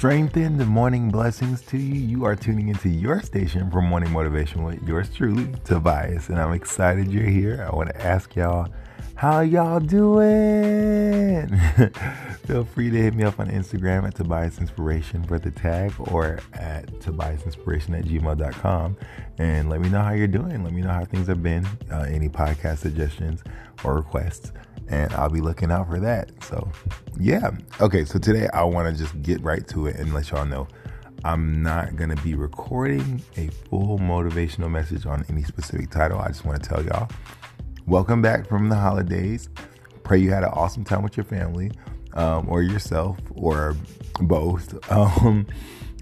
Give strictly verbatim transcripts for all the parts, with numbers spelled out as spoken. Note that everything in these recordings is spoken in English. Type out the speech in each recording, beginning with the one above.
Strength in the morning blessings to you. You are tuning into your station for Morning Motivation with yours truly, Tobias. And I'm excited you're here. I want to ask y'all, how y'all doing? Feel free to hit me up on Instagram at Tobias Inspiration for the tag, or at tobiasinspiration at gmail dot com. And let me know how you're doing. Let me know how things have been, uh, any podcast suggestions or requests. And I'll be looking out for that. So, yeah. Okay, so today I want to just get right to it and let y'all know I'm not going to be recording a full motivational message on any specific title. I just want to tell y'all, welcome back from the holidays. Pray you had an awesome time with your family um, or yourself or both. Um,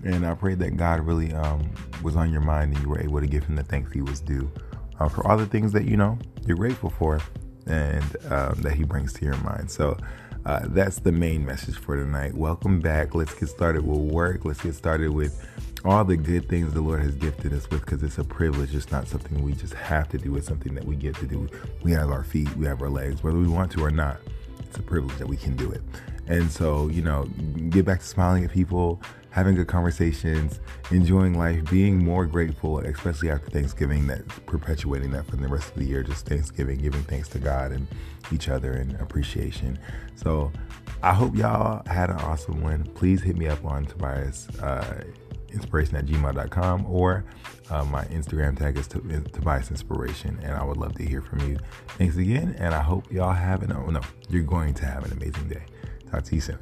and I pray that God really um, was on your mind and you were able to give him the thanks he was due uh, for all the things that, you know, you're grateful for. And um, that he brings to your mind. So uh, that's the main message for tonight. Welcome back. Let's get started with work. Let's get started with all the good things the Lord has gifted us with, because it's a privilege. It's not something we just have to do. It's something that we get to do. We have our feet. We have our legs, whether we want to or not. It's a privilege that we can do it. And so, you know, get back to smiling at people, having good conversations, enjoying life, being more grateful, especially after Thanksgiving, that perpetuating that for the rest of the year, just Thanksgiving, giving thanks to God and each other and appreciation. So I hope y'all had an awesome one. Please hit me up on Tobias uh, Inspiration at gmail dot com, or uh, my Instagram tag is Tobias Inspiration, and I would love to hear from you. Thanks again, and I hope y'all have an, oh no, you're going to have an amazing day. Talk to you soon.